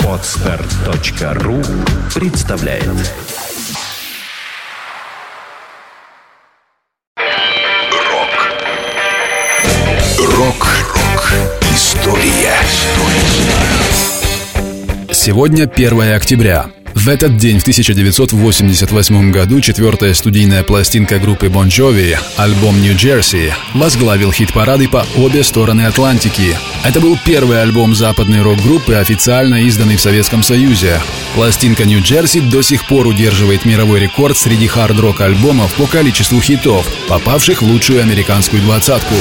Podster.ru представляет. Рок. История. Сегодня 1 октября. В этот день, в 1988 году, четвертая студийная пластинка группы Bon Jovi, альбом New Jersey, возглавил хит-парады по обе стороны Атлантики. Это был первый альбом западной рок-группы, официально изданный в Советском Союзе. Пластинка New Jersey до сих пор удерживает мировой рекорд среди хард-рок альбомов по количеству хитов, попавших в лучшую американскую двадцатку.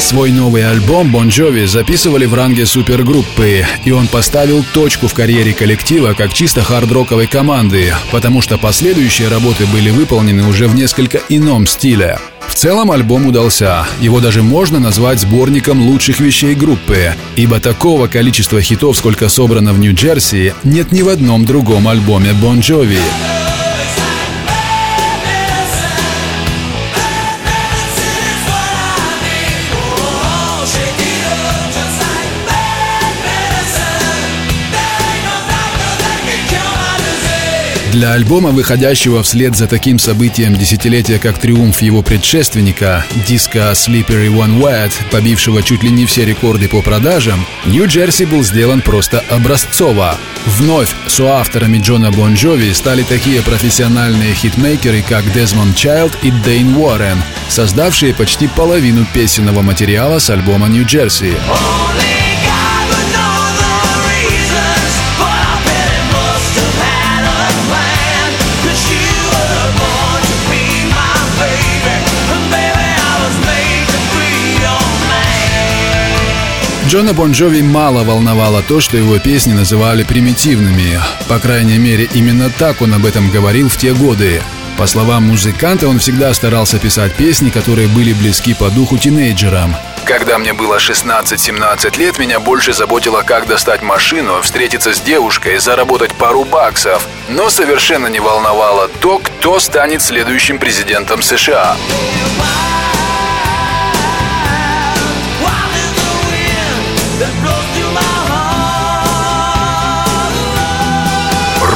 Свой новый альбом Bon Jovi записывали в ранге супергруппы, и он поставил точку в карьере коллектива как чисто хард-роковой команды, потому что последующие работы были выполнены уже в несколько ином стиле. В целом альбом удался, его даже можно назвать сборником лучших вещей группы, ибо такого количества хитов, сколько собрано в Нью-Джерси, нет ни в одном другом альбоме Bon Jovi. Для альбома, выходящего вслед за таким событием десятилетия, как триумф его предшественника, диска Slippery When Wet, побившего чуть ли не все рекорды по продажам, Нью-Джерси был сделан просто образцово. Вновь соавторами Джона Бон Джови стали такие профессиональные хитмейкеры, как Desmond Child и Dane Warren, создавшие почти половину песенного материала с альбома Нью-Джерси. Джона Бон Джови мало волновало то, что его песни называли примитивными. По крайней мере, именно так он об этом говорил в те годы. По словам музыканта, он всегда старался писать песни, которые были близки по духу тинейджерам. Когда мне было 16-17 лет, меня больше заботило, как достать машину, встретиться с девушкой, заработать пару баксов. Но совершенно не волновало то, кто станет следующим президентом США.